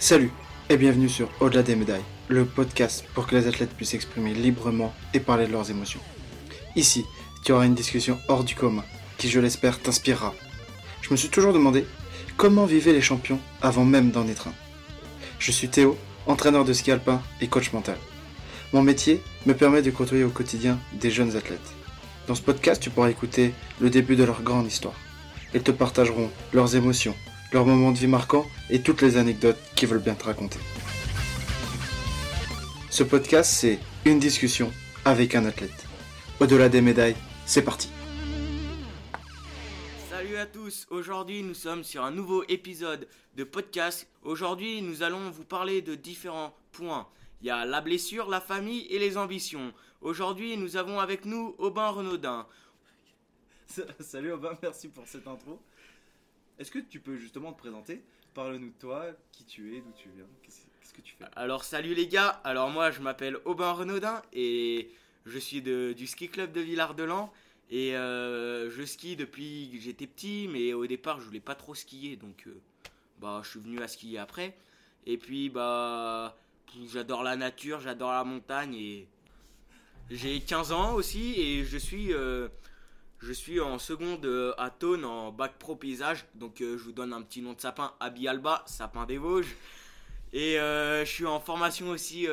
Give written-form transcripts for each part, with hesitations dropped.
Salut et bienvenue sur Au-delà des médailles, le podcast pour que les athlètes puissent s'exprimer librement et parler de leurs émotions. Ici, tu auras une discussion hors du commun, qui je l'espère t'inspirera. Je me suis toujours demandé comment vivaient les champions avant même d'en être un. Je suis Théo, entraîneur de ski alpin et coach mental. Mon métier me permet de côtoyer au quotidien des jeunes athlètes. Dans ce podcast, tu pourras écouter le début de leur grande histoire. Ils te partageront leurs émotions, leurs moments de vie marquants et toutes les anecdotes qu'ils veulent bien te raconter. Ce podcast, c'est une discussion avec un athlète. Au-delà des médailles, c'est parti. Salut à tous, aujourd'hui nous sommes sur un nouveau épisode de podcast. Aujourd'hui, nous allons vous parler de différents points. Il y a la blessure, la famille et les ambitions. Aujourd'hui, nous avons avec nous Aubin Renaudin. Salut Aubin, merci pour cette intro. Est-ce que tu peux justement te présenter ? Parle-nous de toi, qui tu es, d'où tu viens, qu'est-ce que tu fais ? Alors salut les gars, alors moi je m'appelle Aubin Renaudin et je suis du ski club de Villard-de-Lans et je skie depuis que j'étais petit, mais au départ je voulais pas trop skier, donc je suis venu à skier après. Et puis j'adore la nature, j'adore la montagne et j'ai 15 ans aussi et je suis en seconde à Thônes en bac pro paysage, donc je vous donne un petit nom de sapin, Abi Alba, sapin des Vosges. Et je suis en formation aussi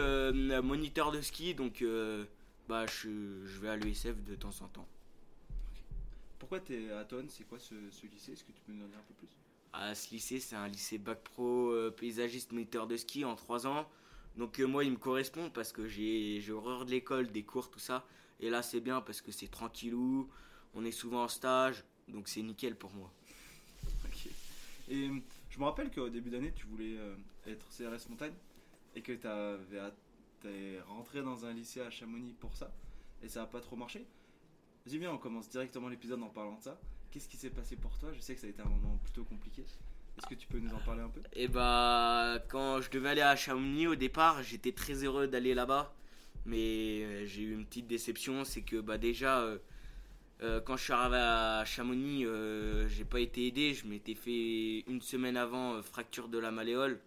moniteur de ski, donc je vais à l'ESF de temps en temps. Pourquoi tu es à Thônes ? C'est quoi ce lycée ? Est-ce que tu peux nous en dire un peu plus ? Ce lycée, c'est un lycée bac pro paysagiste moniteur de ski en 3 ans. Donc moi, il me correspond parce que j'ai horreur de l'école, des cours, tout ça. Et là, c'est bien parce que c'est tranquillou. On est souvent en stage, donc c'est nickel pour moi. Ok. Et je me rappelle qu'au début d'année, tu voulais être CRS montagne et que t'es rentré dans un lycée à Chamonix pour ça. Et ça n'a pas trop marché. Vas-y, viens, on commence directement l'épisode en parlant de ça. Qu'est-ce qui s'est passé pour toi ? Je sais que ça a été un moment plutôt compliqué. Est-ce que tu peux nous en parler un peu ? Quand je devais aller à Chamonix au départ, j'étais très heureux d'aller là-bas. Mais j'ai eu une petite déception, c'est que quand je suis arrivé à Chamonix, j'ai pas été aidé. Je m'étais fait une semaine avant fracture de la malléole,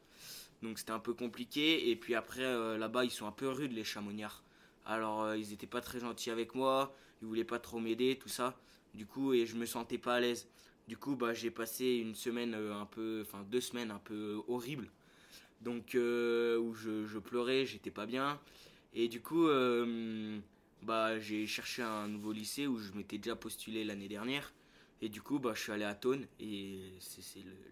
donc c'était un peu compliqué. Et puis après, là-bas, ils sont un peu rudes les Chamoniards. Alors, ils étaient pas très gentils avec moi, ils voulaient pas trop m'aider, tout ça. Du coup, et je me sentais pas à l'aise. Du coup, j'ai passé une semaine 2 semaines un peu horribles. Donc, où je pleurais, j'étais pas bien. Et du coup. J'ai cherché un nouveau lycée où je m'étais déjà postulé l'année dernière et du coup je suis allé à Thônes et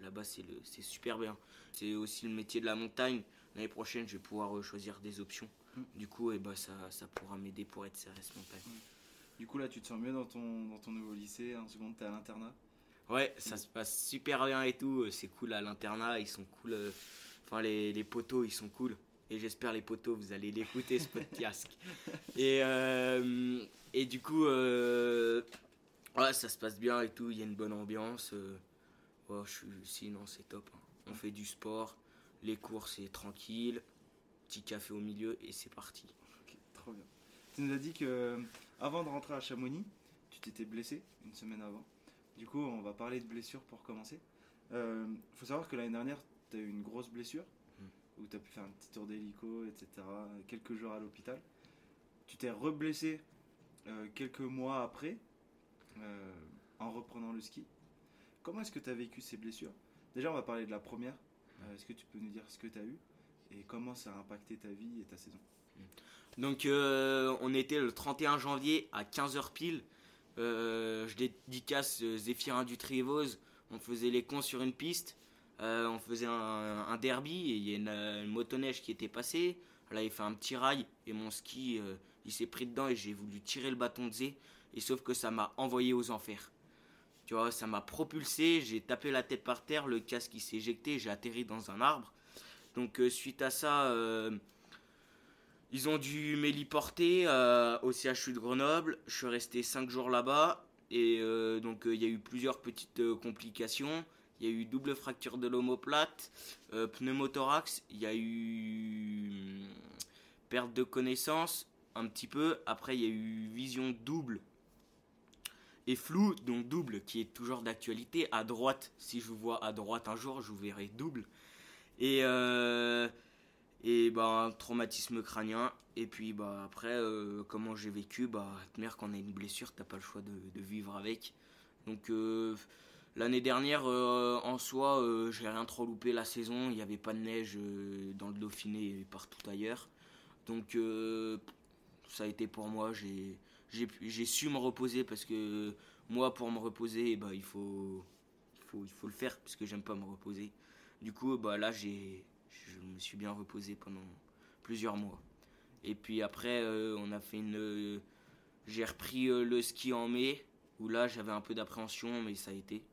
là-bas c'est super bien. C'est aussi le métier de la montagne. L'année prochaine je vais pouvoir choisir des options. Du coup ça pourra m'aider pour être CRS montagne. Du coup là tu te sens mieux dans ton nouveau lycée, en seconde t'es à l'internat. Ouais, ça se passe super bien et tout, c'est cool à l'internat, ils sont cool, les potos ils sont cool. Et j'espère les potos, vous allez l'écouter ce podcast. Et du coup, ça se passe bien et tout. Il y a une bonne ambiance. C'est top. Hein. On fait du sport, les cours c'est tranquille, petit café au milieu et c'est parti. Okay, trop bien. Tu nous as dit que avant de rentrer à Chamonix, tu t'étais blessé une semaine avant. Du coup, on va parler de blessures pour commencer. Faut savoir que l'année dernière, tu as eu une grosse blessure. Où tu as pu faire un petit tour d'hélico, etc. Quelques jours à l'hôpital. Tu t'es reblessé quelques mois après, en reprenant le ski. Comment est-ce que tu as vécu ces blessures ? Déjà, on va parler de la première. Est-ce que tu peux nous dire ce que tu as eu et comment ça a impacté ta vie et ta saison ? Donc, on était le 31 janvier à 15h pile. Je dédicace Zéphirin du Trivose. On faisait les cons sur une piste. On faisait un derby et il y a une motoneige qui était passée. Elle avait fait un petit rail et mon ski il s'est pris dedans et j'ai voulu tirer le bâton de zé. Et sauf que ça m'a envoyé aux enfers. Tu vois, ça m'a propulsé, j'ai tapé la tête par terre, le casque il s'est éjecté, j'ai atterri dans un arbre. Donc suite à ça, ils ont dû m'héliporter au CHU de Grenoble. Je suis resté 5 jours là-bas et il y a eu plusieurs petites complications. Il y a eu double fracture de l'omoplate, pneumothorax, il y a eu perte de connaissance un petit peu. Après, il y a eu vision double et floue, donc double qui est toujours d'actualité. À droite, si je vous vois à droite un jour, je vous verrai double. Et traumatisme crânien. Et puis après, comment j'ai vécu, te merde, quand on a une blessure, t'as pas le choix de vivre avec. Donc l'année dernière, en soi, j'ai rien trop loupé la saison. Il n'y avait pas de neige dans le Dauphiné et partout ailleurs. Donc ça a été pour moi, j'ai su me reposer, parce que moi, pour me reposer, il faut le faire, parce que j'aime pas me reposer. Du coup, là, je me suis bien reposé pendant plusieurs mois. Et puis après, on a fait j'ai repris le ski en mai, où là, j'avais un peu d'appréhension, mais ça a été.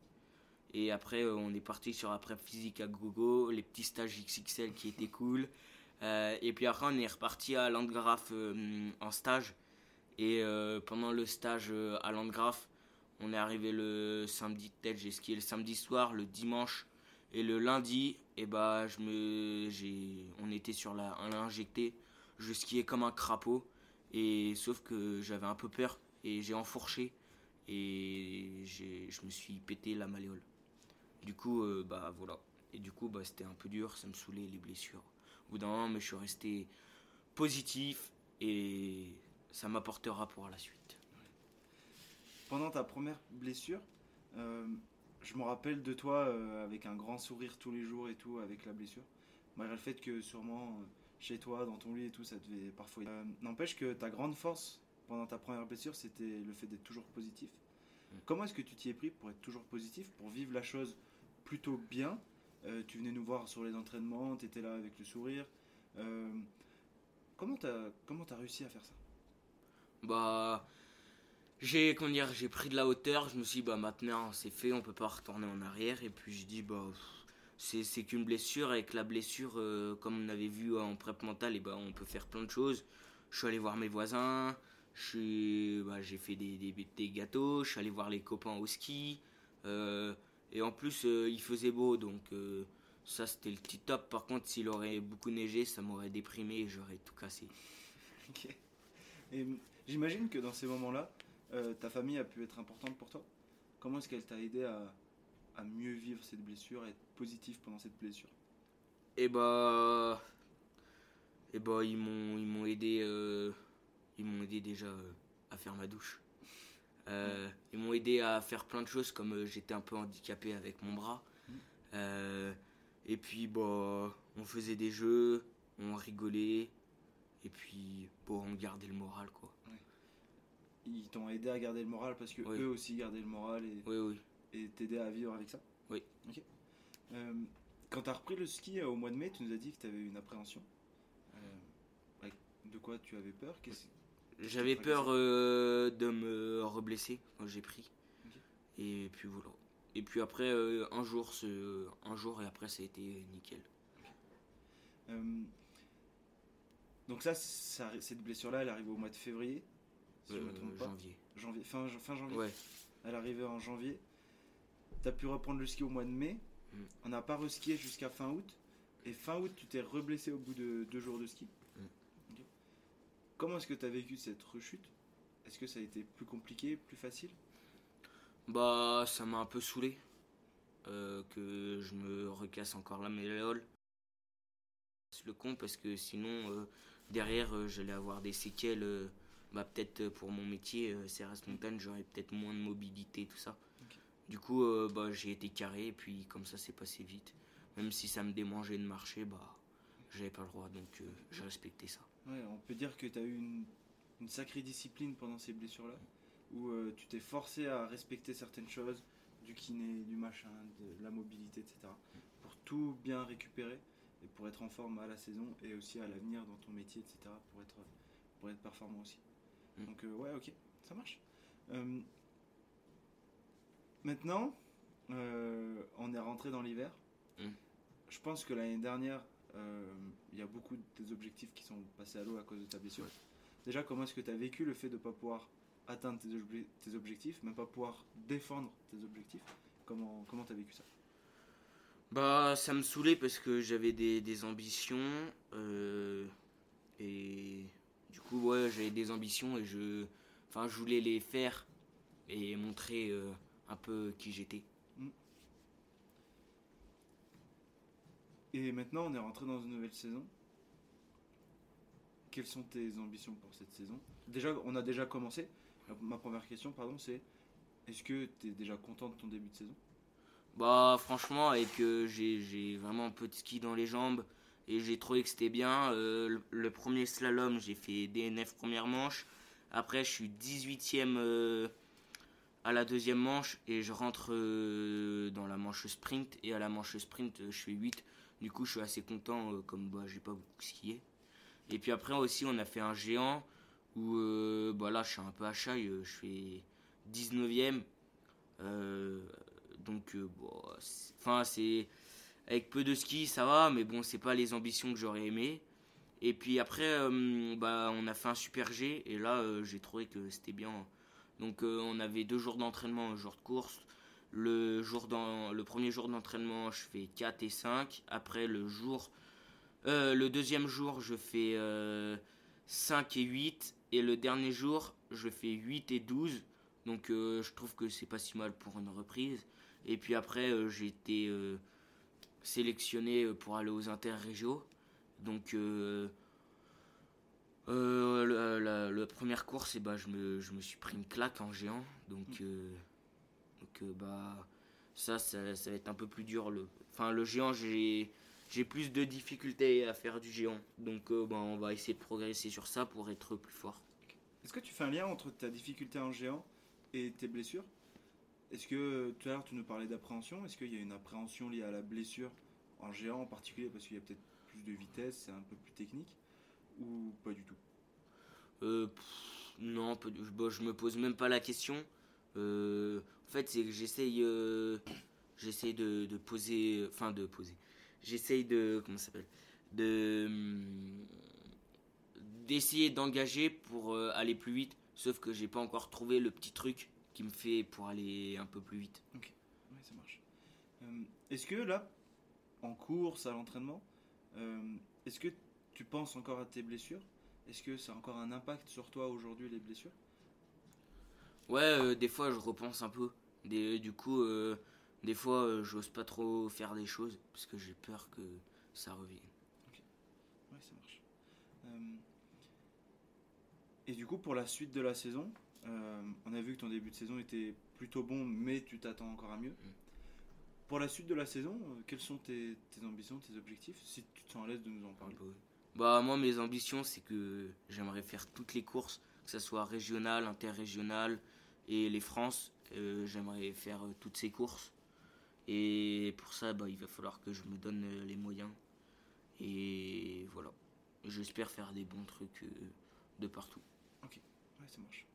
Et après, on est parti sur la prep physique à gogo, les petits stages XXL qui étaient cool. Et puis après, on est reparti à Landgraaf en stage. Et pendant le stage à Landgraaf, on est arrivé le samedi, peut-être j'ai skié le samedi soir, le dimanche et le lundi. Et on était sur un injecté, je skiais comme un crapaud, et sauf que j'avais un peu peur et j'ai enfourché et je me suis pété la malléole. Du coup voilà, et du coup c'était un peu dur, ça me saoulait les blessures. Au bout d'un moment, mais je suis resté positif et ça m'apportera pour la suite. Pendant ta première blessure, je me rappelle de toi avec un grand sourire tous les jours et tout, avec la blessure. Malgré le fait que sûrement chez toi, dans ton lit et tout, ça devait parfois... n'empêche que ta grande force pendant ta première blessure, c'était le fait d'être toujours positif. Comment est-ce que tu t'y es pris pour être toujours positif, pour vivre la chose plutôt bien? Tu venais nous voir sur les entraînements, tu étais là avec le sourire. Comment t'as réussi à faire ça ? J'ai pris de la hauteur, je me suis dit maintenant c'est fait, on peut pas retourner en arrière. Et puis je dis c'est qu'une blessure, avec la blessure comme on avait vu en prep mentale, et on peut faire plein de choses. Je suis allé voir mes voisins, j'ai fait des gâteaux, je suis allé voir les copains au ski, et en plus il faisait beau, donc ça c'était le petit top. Par contre, s'il aurait beaucoup neigé, ça m'aurait déprimé et j'aurais tout cassé. Ok. Et j'imagine que dans ces moments-là, ta famille a pu être importante pour toi. Comment est-ce qu'elle t'a aidé à mieux vivre cette blessure, à être positif pendant cette blessure ? Ils m'ont aidé. Ils m'ont aidé déjà à faire ma douche. Ils m'ont aidé à faire plein de choses, comme j'étais un peu handicapé avec mon bras. Et puis on faisait des jeux, on rigolait, et puis on gardait le moral, quoi. Ils t'ont aidé à garder le moral, parce que oui. Eux aussi gardaient le moral et t'aidaient à vivre avec ça. Oui. Ok. Quand t'as repris le ski au mois de mai, tu nous as dit que t'avais une appréhension. De quoi tu avais peur ? J'avais peur de me reblesser quand j'ai pris. Okay. Et puis voilà. Et puis après un jour et après ça a été nickel. Okay. Donc ça, cette blessure-là, elle arrive au mois de février. Si je me trompe pas. Janvier. Fin janvier. Ouais. Elle arrivait en janvier. T'as pu reprendre le ski au mois de mai. On n'a pas reskié jusqu'à fin août. Et fin août, tu t'es reblessé au bout de 2 jours de ski. Okay. Comment est-ce que t'as vécu cette rechute ? Est-ce que ça a été plus compliqué, plus facile ? Ça m'a un peu saoulé que je me recasse encore la malléole. C'est le con, parce que sinon derrière j'allais avoir des séquelles. Peut-être pour mon métier, CRS montagne, j'aurais peut-être moins de mobilité, tout ça. Okay. Du coup, j'ai été carré, et puis comme ça, c'est passé vite. Même si ça me démangeait de marcher, j'avais pas le droit, donc j'ai respecté ça. Ouais, on peut dire que t'as eu une sacrée discipline pendant ces blessures-là, où tu t'es forcé à respecter certaines choses, du kiné, du machin, de la mobilité, etc., pour tout bien récupérer, et pour être en forme à la saison, et aussi à l'avenir dans ton métier, etc., pour être performant aussi. Donc ouais, ok, ça marche. Maintenant, on est rentré dans l'hiver. Je pense que l'année dernière, il y a beaucoup de tes objectifs qui sont passés à l'eau à cause de ta blessure. Ouais. Déjà, comment est-ce que tu as vécu le fait de ne pas pouvoir atteindre tes objectifs, même pas pouvoir défendre tes objectifs ? Comment tu as vécu ça ? Ça me saoulait, parce que j'avais des ambitions et... Du coup, ouais, j'avais des ambitions et je voulais les faire et montrer un peu qui j'étais. Et maintenant, on est rentré dans une nouvelle saison. Quelles sont tes ambitions pour cette saison ? Déjà, on a déjà commencé. Ma première question, pardon, c'est est-ce que tu es déjà content de ton début de saison ? Bah, franchement, avec j'ai vraiment un peu de ski dans les jambes et j'ai trouvé que c'était bien. Le premier slalom, j'ai fait DNF première manche. Après, je suis 18ème à la deuxième manche et je rentre dans la manche sprint. Et à la manche sprint, je fais 8. Du coup, je suis assez content, comme bah, j'ai pas beaucoup skié. Et puis après aussi, on a fait un géant où bah, là, je suis un peu à chaille. Je fais 19ème. Donc, bon, c'est avec peu de ski, ça va, mais bon, c'est pas les ambitions que j'aurais aimé. Et puis après, on a fait un super G, et là, j'ai trouvé que c'était bien. Donc, on avait 2 jours d'entraînement, un jour de course. Le premier jour d'entraînement, je fais 4 et 5. Après, le deuxième jour, je fais 5 et 8. Et le dernier jour, je fais 8 et 12. Donc, je trouve que c'est pas si mal pour une reprise. Et puis après, j'ai été sélectionné pour aller aux interrégiaux. Donc, la première course, et je me suis pris une claque en géant. Donc, ça va être un peu plus dur. Le géant, j'ai plus de difficultés à faire du géant. Donc, on va essayer de progresser sur ça pour être plus fort. Est-ce que tu fais un lien entre ta difficulté en géant et tes blessures ? Est-ce que tout à l'heure tu nous parlais d'appréhension ? Est-ce qu'il y a une appréhension liée à la blessure en géant en particulier parce qu'il y a peut-être plus de vitesse, c'est un peu plus technique ou pas du tout ? Non, je me pose même pas la question. En fait, c'est que j'essaye d'essayer d'engager pour aller plus vite. Sauf que j'ai pas encore trouvé le petit truc qui me fait pour aller un peu plus vite. Ok, ouais, ça marche. Est-ce que là, en course, à l'entraînement, est-ce que tu penses encore à tes blessures ? Est-ce que ça a encore un impact sur toi aujourd'hui, les blessures ? Ouais, des fois je repense un peu. Des fois j'ose pas trop faire des choses parce que j'ai peur que ça revienne. Ok, ouais, ça marche. Et du coup, pour la suite de la saison, on a vu que ton début de saison était plutôt bon, mais tu t'attends encore à mieux. Pour la suite de la saison, quelles sont tes ambitions, tes objectifs ? Si tu te sens à l'aise de nous en parler. Bah, moi, mes ambitions, c'est que j'aimerais faire toutes les courses, que ce soit régionales, interrégionales et les France. J'aimerais faire toutes ces courses. Et pour ça, il va falloir que je me donne les moyens. Et voilà. J'espère faire des bons trucs de partout. Ok, ouais, ça marche.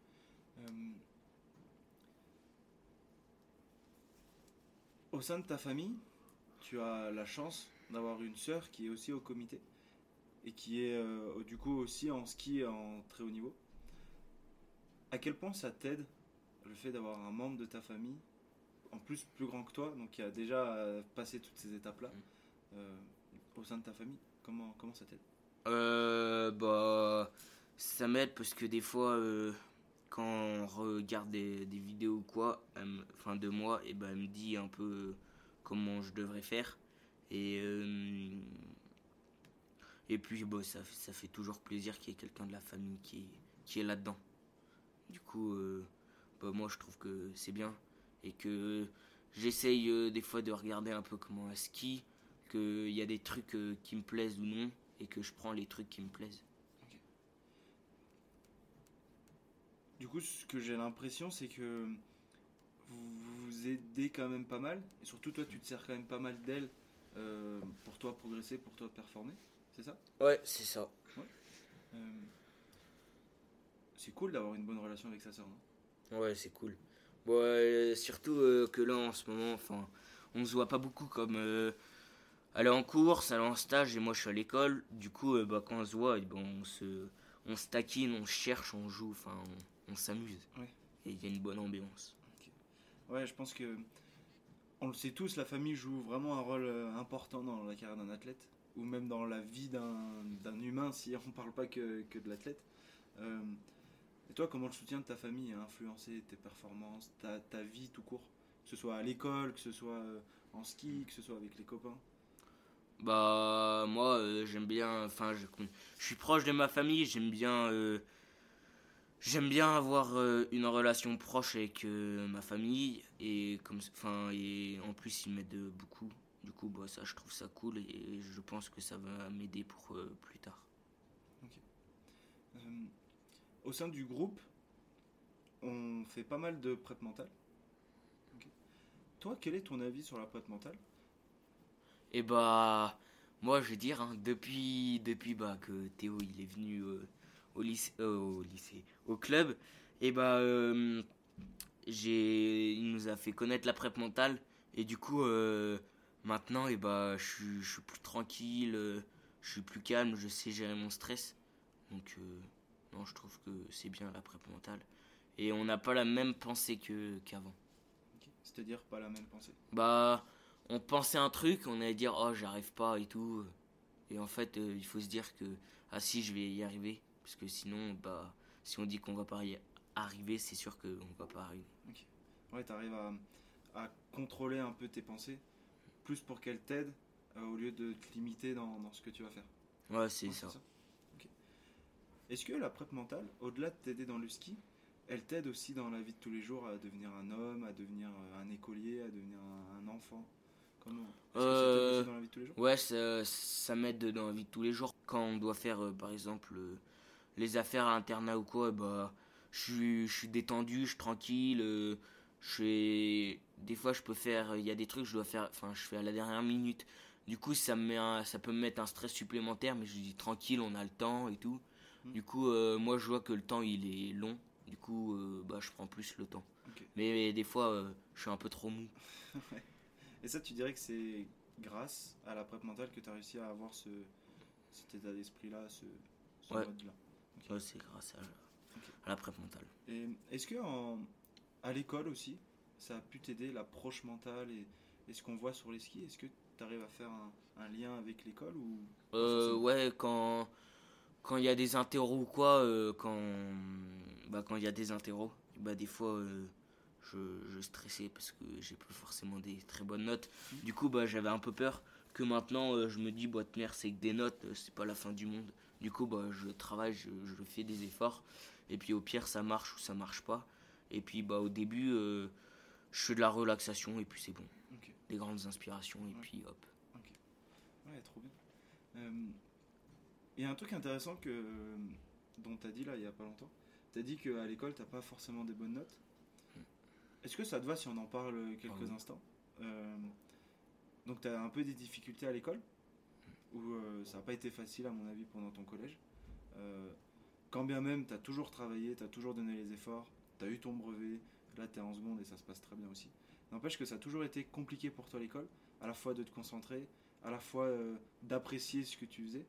Au sein de ta famille, tu as la chance d'avoir une sœur qui est aussi au comité et qui est du coup aussi en ski en très haut niveau. À quel point ça t'aide le fait d'avoir un membre de ta famille, en plus plus grand que toi, donc qui a déjà passé toutes ces étapes-là, au sein de ta famille, comment ça t'aide ? Ça m'aide parce que des fois, quand on regarde des vidéos ou quoi, de moi, et elle me dit un peu comment je devrais faire. Et puis, ça fait toujours plaisir qu'il y ait quelqu'un de la famille qui est là-dedans. Du coup, moi, je trouve que c'est bien. Et que j'essaye des fois de regarder un peu comment elle skie, qu'il y a des trucs qui me plaisent ou non, et que je prends les trucs qui me plaisent. Du coup, ce que j'ai l'impression, c'est que vous vous aidez quand même pas mal. Et surtout, toi, tu te sers quand même pas mal d'elle pour toi progresser, pour toi performer. C'est ça ? Ouais, c'est ça. Ouais. C'est cool d'avoir une bonne relation avec sa sœur, non ? Ouais, c'est cool. Bon, surtout que là, en ce moment, on se voit pas beaucoup comme... elle est en course, elle est en stage et moi, je suis à l'école. Du coup, quand on se voit, on se taquine, on cherche, on joue, on s'amuse, ouais. Et il y a une bonne ambiance. Okay. Ouais, je pense que, on le sait tous, la famille joue vraiment un rôle important dans la carrière d'un athlète, ou même dans la vie d'un humain, si on ne parle pas que de l'athlète. Et toi, comment le soutien de ta famille a influencé tes performances, ta vie tout court, que ce soit à l'école, que ce soit en ski, que ce soit avec les copains ? Bah moi j'aime bien, enfin je suis proche de ma famille, j'aime bien avoir une relation proche avec ma famille et comme enfin et en plus ils m'aident beaucoup. Du coup bah ça je trouve ça cool et je pense que ça va m'aider pour plus tard. Okay. Au sein du groupe, on fait pas mal de prep mentale. Okay. Toi, quel est ton avis sur la prep mentale ? Et bah, moi je veux dire, hein, depuis bah, que Théo il est venu au club, et bah il nous a fait connaître la prep mentale, et du coup maintenant et bah je suis plus tranquille, je suis plus calme, je sais gérer mon stress, donc non je trouve que c'est bien la prep mentale, et on n'a pas la même pensée qu'avant. Okay. C'est-à-dire pas la même pensée ? Bah... on pensait un truc, on allait dire « oh, j'arrive pas » et tout. Et en fait, il faut se dire que « ah si, je vais y arriver ». Parce que sinon, bah, si on dit qu'on va pas y arriver, c'est sûr qu'on va pas arriver. Okay. Ouais, t'arrives à contrôler un peu tes pensées, plus pour qu'elles t'aident, au lieu de te limiter dans ce que tu vas faire. Ouais, c'est ça. Okay. Est-ce que la prep mentale, au-delà de t'aider dans le ski, elle t'aide aussi dans la vie de tous les jours à devenir un homme, à devenir un écolier, à devenir un enfant ? Est-ce que ça t'aide dans la vie de tous les jours ? Ouais, ça m'aide dans la vie de tous les jours. Quand on doit faire, par exemple, les affaires à l'internat ou quoi, bah, je suis détendu, je suis tranquille. Des fois, je peux faire... il y a des trucs que je dois faire... enfin, je fais à la dernière minute. Du coup, ça peut me mettre un stress supplémentaire, mais je dis tranquille, on a le temps et tout. Du coup, moi, je vois que le temps, il est long. Du coup, bah, je prends plus le temps. Okay. Mais des fois, je suis un peu trop mou. Ouais. Et ça, tu dirais que c'est grâce à la prep mentale que tu as réussi à avoir cet état d'esprit-là, ce ouais. Mode-là. Okay. Ouais, c'est grâce à la prep mentale. Et est-ce qu'à l'école aussi, ça a pu t'aider, l'approche mentale et ce qu'on voit sur les skis ? Est-ce que tu arrives à faire un lien avec l'école ou... ouais, quand il y a des interros ou quoi, quand il y a des interros, bah, des fois... Je stressais parce que j'ai plus forcément des très bonnes notes. Du coup, bah, j'avais un peu peur que maintenant, je me dis, bah, merde, c'est que des notes, c'est pas la fin du monde. Du coup, bah, je travaille, je fais des efforts. Et puis, au pire, ça marche ou ça marche pas. Et puis, bah, au début, je fais de la relaxation et puis c'est bon. Okay. Des grandes inspirations et puis hop. Okay. Ouais, trop bien. Il y a un truc intéressant dont tu as dit là, il n'y a pas longtemps. Tu as dit qu'à l'école, tu n'as pas forcément des bonnes notes. Est-ce que ça te va si on en parle quelques instants ? Donc tu as un peu des difficultés à l'école, où ça n'a pas été facile à mon avis pendant ton collège. Quand bien même tu as toujours travaillé, tu as toujours donné les efforts, tu as eu ton brevet, là tu es en seconde et ça se passe très bien aussi. N'empêche que ça a toujours été compliqué pour toi l'école, à la fois de te concentrer, à la fois d'apprécier ce que tu faisais.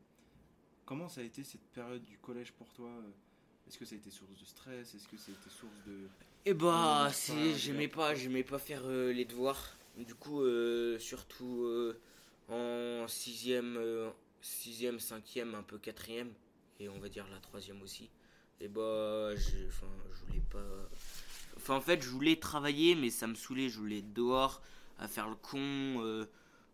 Comment ça a été cette période du collège pour toi ? Est-ce que ça a été source de stress ? Est-ce que ça a été source de... Eh bah, j'aimais pas faire les devoirs. Du coup, surtout en 6e, 5e, un peu 4e, et on va dire la 3e aussi. Et bah, je voulais pas... Enfin, en fait, je voulais travailler, mais ça me saoulait. Je voulais être dehors, à faire le con,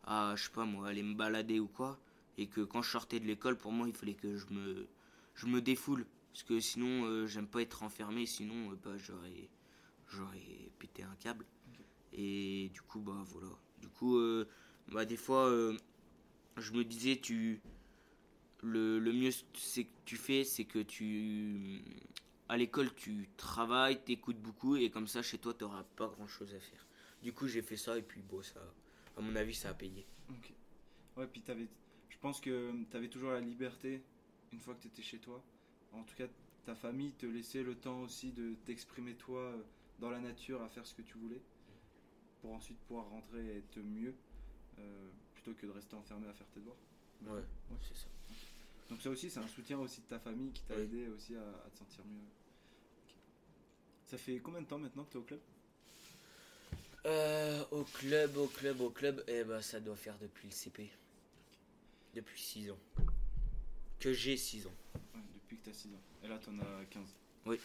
à, je sais pas moi, aller me balader ou quoi. Et que quand je sortais de l'école, pour moi, il fallait que je me défoule. Parce que sinon, j'aime pas être enfermé, sinon bah, j'aurais pété un câble. Okay. Et du coup, bah voilà. Du coup, bah, des fois, je me disais, le mieux c'est que tu fais, c'est que à l'école, tu travailles, t'écoutes beaucoup, et comme ça, chez toi, t'auras pas grand-chose à faire. Du coup, j'ai fait ça, et puis bon, ça, à mon avis, ça a payé. Okay. Ouais, puis je pense que t'avais toujours la liberté, une fois que t'étais chez toi. En tout cas, ta famille te laissait le temps aussi de t'exprimer toi dans la nature, à faire ce que tu voulais, pour ensuite pouvoir rentrer et être mieux, plutôt que de rester enfermé à faire tes devoirs. Ouais, c'est ça. Donc ça aussi, c'est un soutien aussi de ta famille qui t'a aidé aussi à te sentir mieux. Okay. Ça fait combien de temps maintenant que tu es au club ? Au club, eh ben, ça doit faire depuis le CP. Okay. Depuis 6 ans. Que j'ai 6 ans. Que tu as 6 ans. Et là, tu en as 15. Oui.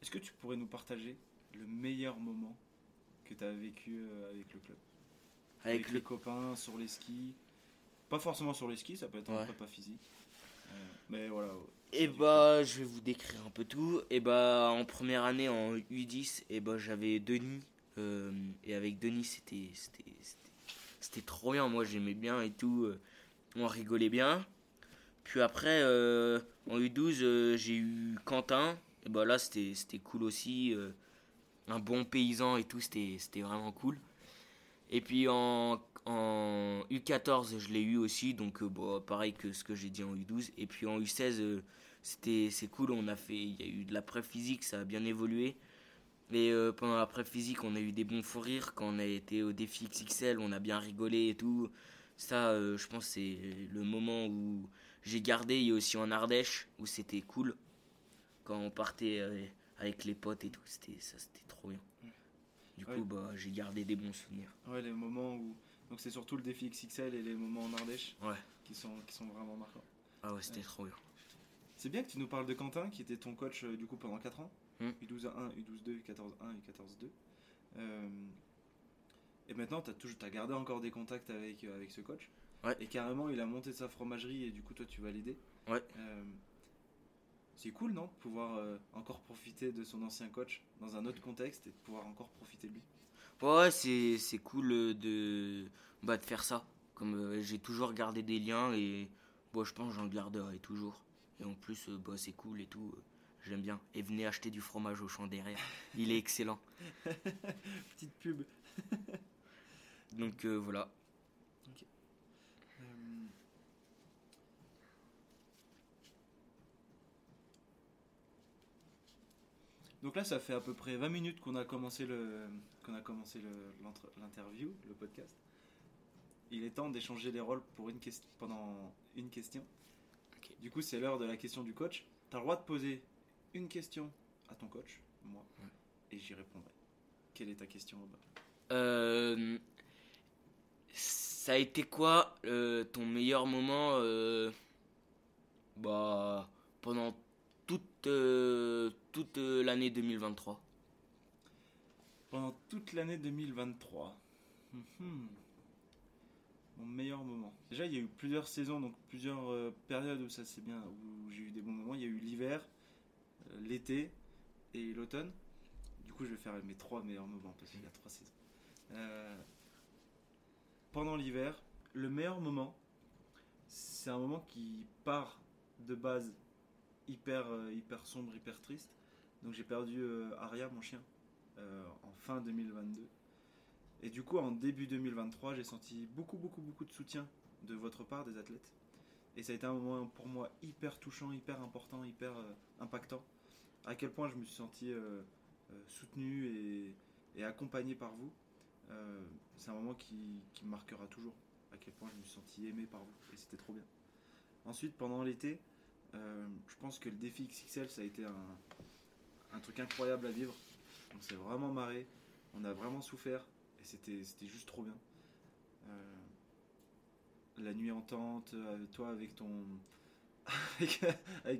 Est-ce que tu pourrais nous partager le meilleur moment que tu as vécu avec le club ? Avec les copains, sur les skis, Pas forcément sur les skis, ça peut être un prépa physique. Mais voilà. Et bah, je vais vous décrire un peu tout. Et bah, en première année, en U10, et bah, j'avais Denis. Et avec Denis, c'était trop bien. Moi, j'aimais bien et tout. On rigolait bien. Puis après, en U12, j'ai eu Quentin. Et bah là, c'était cool aussi. Un bon paysan et tout, c'était vraiment cool. Et puis en U14, je l'ai eu aussi. Donc, pareil que ce que j'ai dit en U12. Et puis en U16, c'est cool. Il y a eu de la pré physique, ça a bien évolué. Et pendant la pré physique, on a eu des bons fous rires. Quand on a été au défi XXL, on a bien rigolé et tout. Ça, je pense que c'est le moment où j'ai gardé. Il y a aussi en Ardèche, où c'était cool. Quand on partait avec les potes et tout, c'était trop bien. Du coup, j'ai gardé des bons souvenirs. Ouais, les moments où... Donc c'est surtout le défi XXL et les moments en Ardèche qui sont vraiment marquants. Ah ouais, c'était trop bien. C'est bien que tu nous parles de Quentin, qui était ton coach du coup pendant 4 ans. U12-1, U12-2, U14-1, U14-2. Et maintenant, t'as gardé encore des contacts avec ce coach. Ouais. Et carrément, il a monté sa fromagerie et du coup, toi, tu vas l'aider. Ouais. C'est cool, non, de pouvoir encore profiter de son ancien coach dans un autre contexte et de pouvoir encore profiter de lui. Ouais, c'est cool de faire ça. Comme j'ai toujours gardé des liens et je pense que j'en garderai toujours. Et en plus, c'est cool et tout. J'aime bien. Et venez acheter du fromage au champ derrière. Il est excellent. Petite pub. Donc voilà. Okay. Donc là, ça fait à peu près 20 minutes qu'on a commencé l'interview, le podcast. Il est temps d'échanger les rôles pendant une question. Okay. Du coup, c'est l'heure de la question du coach. T'as le droit de poser une question à ton coach, moi, et j'y répondrai. Quelle est ta question, Aubin ? Ça a été quoi ton meilleur moment pendant toute l'année 2023 ? Pendant toute l'année 2023. Mon meilleur moment. Déjà, il y a eu plusieurs saisons, donc plusieurs périodes où ça c'est bien, où j'ai eu des bons moments. Il y a eu l'hiver, l'été et l'automne. Du coup, je vais faire mes 3 meilleurs moments parce qu'il y a 3 saisons. Pendant l'hiver, le meilleur moment, c'est un moment qui part de base hyper sombre, hyper triste. Donc j'ai perdu Aria, mon chien, en fin 2022. Et du coup, en début 2023, j'ai senti beaucoup de soutien de votre part, des athlètes. Et ça a été un moment pour moi hyper touchant, hyper important, hyper impactant. À quel point je me suis senti soutenu et accompagné par vous. C'est un moment qui me marquera toujours. À quel point je me suis senti aimé par vous. Et c'était trop bien. Ensuite, pendant l'été, je pense que le défi XXL, ça a été un truc incroyable à vivre. On s'est vraiment marré. On a vraiment souffert. Et c'était juste trop bien. La nuit en tente, toi avec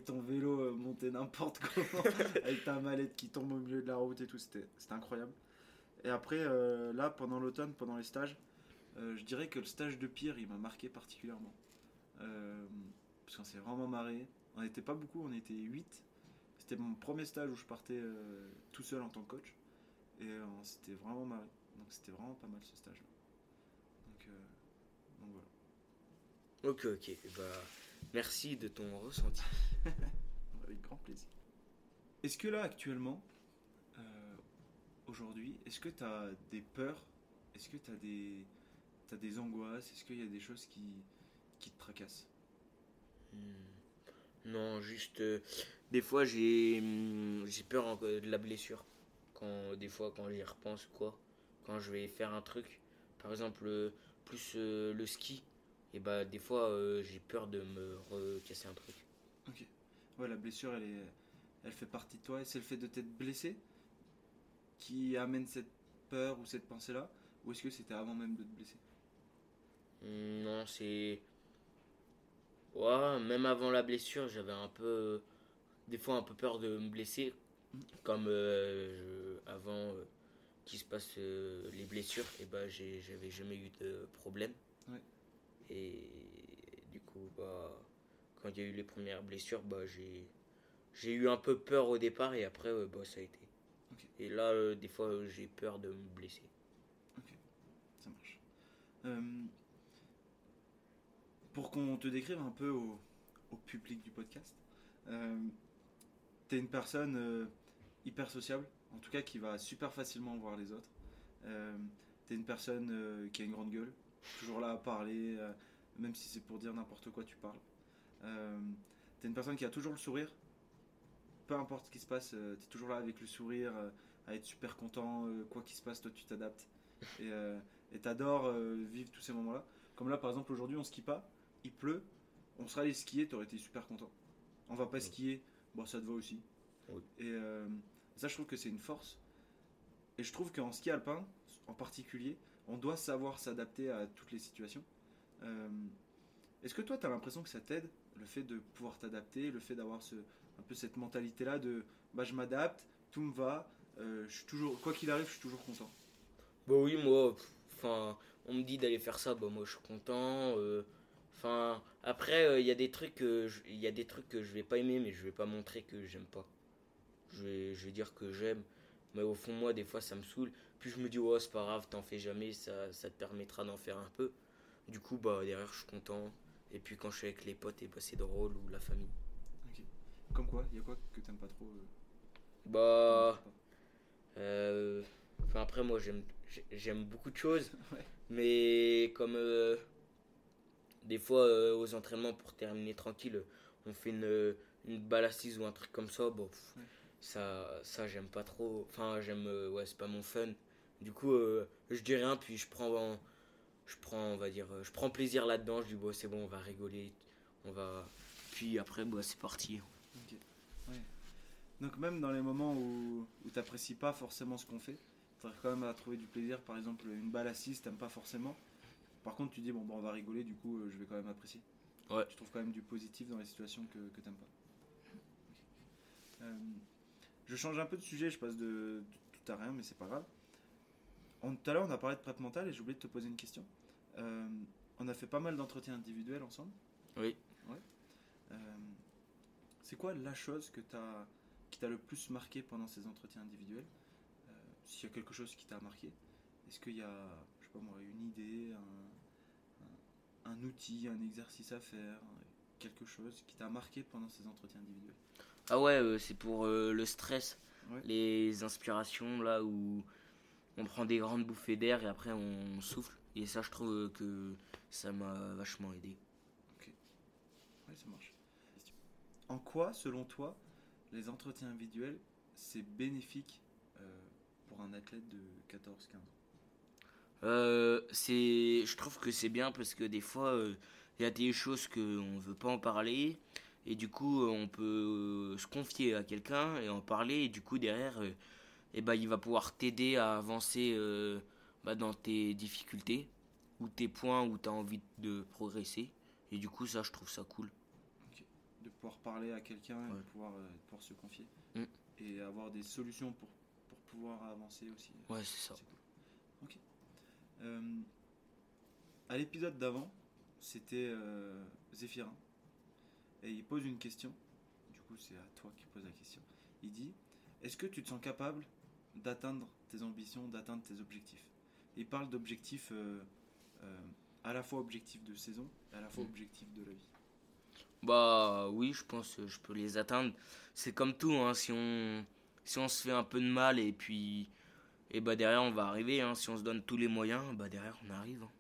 ton vélo monté n'importe comment, avec ta mallette qui tombe au milieu de la route et tout, c'était incroyable. Et après, là, pendant l'automne, pendant les stages, je dirais que le stage de Pierre, il m'a marqué particulièrement. Parce qu'on s'est vraiment marré. On n'était pas beaucoup, on était 8. C'était mon premier stage où je partais tout seul en tant que coach. Et on s'était vraiment marré. Donc c'était vraiment pas mal ce stage là. Donc voilà. Ok. Et merci de ton ressenti. Avec grand plaisir. Est-ce que là actuellement, aujourd'hui, est-ce que tu as des peurs ? Est-ce que tu as des angoisses ? Est-ce qu'il y a des choses qui te tracassent ? Non, juste des fois j'ai peur de la blessure. Quand j'y repense quoi. Quand je vais faire un truc, par exemple le ski, et des fois j'ai peur de me recasser un truc. Ok. Ouais, la blessure elle fait partie de toi et c'est le fait de t'être blessé qui amène cette peur ou cette pensée là, ou est-ce que c'était avant même de te blesser ? Non, même avant la blessure j'avais un peu, des fois un peu peur de me blesser, comme avant. Qui se passe les blessures, j'avais jamais eu de problème. Ouais. Et quand il y a eu les premières blessures, j'ai eu un peu peur au départ et après ça a été. Okay. Et là, des fois, j'ai peur de me blesser. Ok, ça marche. Pour qu'on te décrive un peu au public du podcast, t'es une personne hyper sociable, en tout cas qui va super facilement voir les autres. T'es une personne qui a une grande gueule, toujours là à parler, même si c'est pour dire n'importe quoi, tu parles. T'es une personne qui a toujours le sourire, peu importe ce qui se passe, t'es toujours là avec le sourire, à être super content, quoi qu'il se passe, toi tu t'adaptes et t'adores vivre tous ces moments-là. Comme là par exemple aujourd'hui on skie pas, il pleut, on serait allé skier, t'aurais été super content. On va pas skier, bon ça te va aussi. Oui. Et ça je trouve que c'est une force. Et je trouve qu'en ski alpin, en particulier, on doit savoir s'adapter à toutes les situations. Est-ce que toi, tu as l'impression que ça t'aide, le fait de pouvoir t'adapter, le fait d'avoir un peu cette mentalité-là de « je m'adapte, tout me va, quoi qu'il arrive, je suis toujours content ». Bah oui, moi, on me dit d'aller faire ça, moi je suis content. Après, il y a des trucs que je vais pas aimer, mais je vais pas montrer que j'aime pas. Je vais dire que j'aime. Mais au fond, moi, des fois, ça me saoule. Puis je me dis, oh, c'est pas grave, t'en fais jamais, ça te permettra d'en faire un peu. Du coup, derrière, je suis content. Et puis quand je suis avec les potes, c'est drôle, ou la famille. Ok. Comme quoi, il y a quoi que t'aimes pas trop après, moi, j'aime beaucoup de choses. Ouais. Mais comme des fois, aux entraînements, pour terminer tranquille, on fait une balle assise ou un truc comme ça, ouais. Ça j'aime pas trop, c'est pas mon fun. Du coup je dis rien, puis je prends plaisir là-dedans. Je dis c'est bon, on va rigoler, puis après c'est parti. Okay. Ouais. Donc même dans les moments où t'apprécies pas forcément ce qu'on fait, t'arrives quand même à trouver du plaisir. Par exemple une balle assise, t'aimes pas forcément, par contre tu dis on va rigoler, du coup je vais quand même apprécier. Ouais. Tu trouves quand même du positif dans les situations que t'aimes pas. Okay. Je change un peu de sujet, je passe de tout à rien, mais c'est pas grave. Tout à l'heure, on a parlé de prep mentale et j'ai oublié de te poser une question. On a fait pas mal d'entretiens individuels ensemble. Oui. Ouais. C'est quoi la chose qui t'a le plus marqué pendant ces entretiens individuels ? S'il y a quelque chose qui t'a marqué, est-ce qu'il y a, je sais pas moi, une idée, un outil, un exercice à faire, quelque chose qui t'a marqué pendant ces entretiens individuels ? Ah ouais, c'est pour le stress, ouais. Les inspirations, là où on prend des grandes bouffées d'air et après on souffle. Et ça, je trouve que ça m'a vachement aidé. Ok, ouais, ça marche. En quoi, selon toi, les entretiens individuels, c'est bénéfique pour un athlète de 14-15 ans ? Je trouve que c'est bien parce que des fois, il y a des choses qu'on ne veut pas en parler. Et du coup, on peut se confier à quelqu'un et en parler. Et du coup, derrière, il va pouvoir t'aider à avancer dans tes difficultés ou tes points où tu as envie de progresser. Et du coup, ça, je trouve ça cool. Okay. De pouvoir parler à quelqu'un, ouais. Et de pouvoir se confier. Mmh. Et avoir des solutions pour pouvoir avancer aussi. Ouais, c'est ça. C'est cool. Okay. À l'épisode d'avant, c'était Zéphirin. Et il pose une question, du coup c'est à toi qui pose la question. Il dit, est-ce que tu te sens capable d'atteindre tes ambitions, d'atteindre tes objectifs ? Il parle d'objectifs, à la fois objectifs de saison, et à la fois objectifs de la vie. Oui, je pense que je peux les atteindre. C'est comme tout, hein, si on se fait un peu de mal et puis derrière on va arriver. Hein, si on se donne tous les moyens, derrière on arrive. Hein.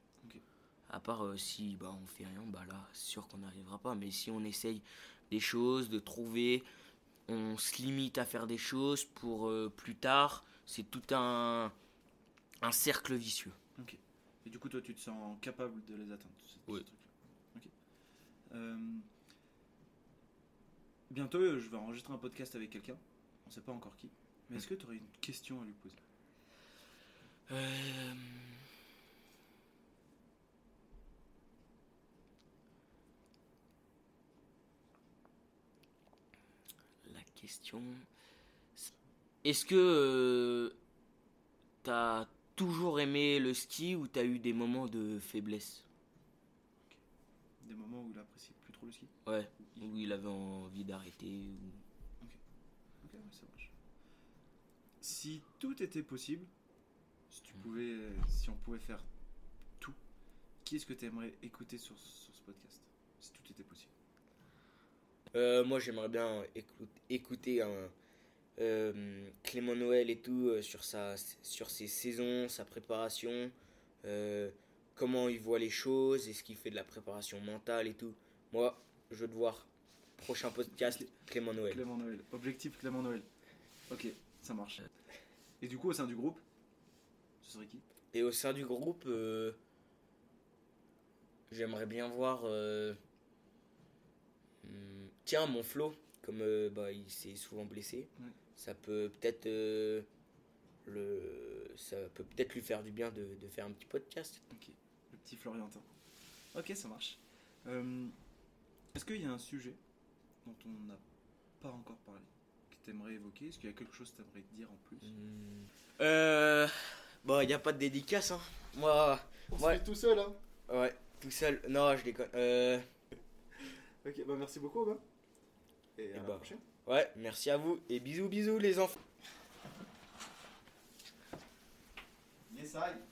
À part si on fait rien, là, c'est sûr qu'on n'arrivera pas. Mais si on essaye des choses, de trouver, on se limite à faire des choses pour plus tard, c'est tout un cercle vicieux. Ok. Et du coup, toi, tu te sens capable de les atteindre, ce truc-là. Ok. Bientôt, je vais enregistrer un podcast avec quelqu'un. On ne sait pas encore qui. Mais est-ce que tu aurais une question à lui poser ? Question. Est-ce que t'as toujours aimé le ski ou t'as eu des moments de faiblesse ? Okay. Des moments où là apprécié plus trop le ski. Ouais, ou il avait envie d'arrêter. Ou... Ok, ouais, ça marche. Si tout était possible, si on pouvait faire tout, qui est-ce que tu aimerais écouter sur ce podcast ? Si tout était possible. Moi, j'aimerais bien écouter Clément Noël et tout sur ses saisons, sa préparation, comment il voit les choses, est-ce qu'il fait de la préparation mentale et tout. Moi, je veux te voir. Prochain podcast, Clément Noël. Objectif Clément Noël. Ok, ça marche. Et du coup, au sein du groupe, ce serait qui ? Et au sein du groupe, j'aimerais bien voir... tiens, mon Flo, comme il s'est souvent blessé, ouais. Ça peut peut-être lui faire du bien de faire un petit podcast. Ok, le petit Floriantin. Ok, ça marche. Est-ce qu'il y a un sujet dont on n'a pas encore parlé que t'aimerais évoquer ? Est-ce qu'il y a quelque chose que t'aimerais dire en plus ? Il n'y a pas de dédicace, hein. Moi, on se fait tout seul, hein. Ouais, tout seul. Non, je déconne. Ok, merci beaucoup, Aubin. Et à la prochaine. Ouais, merci à vous. Et bisous les enfants. Yes, I.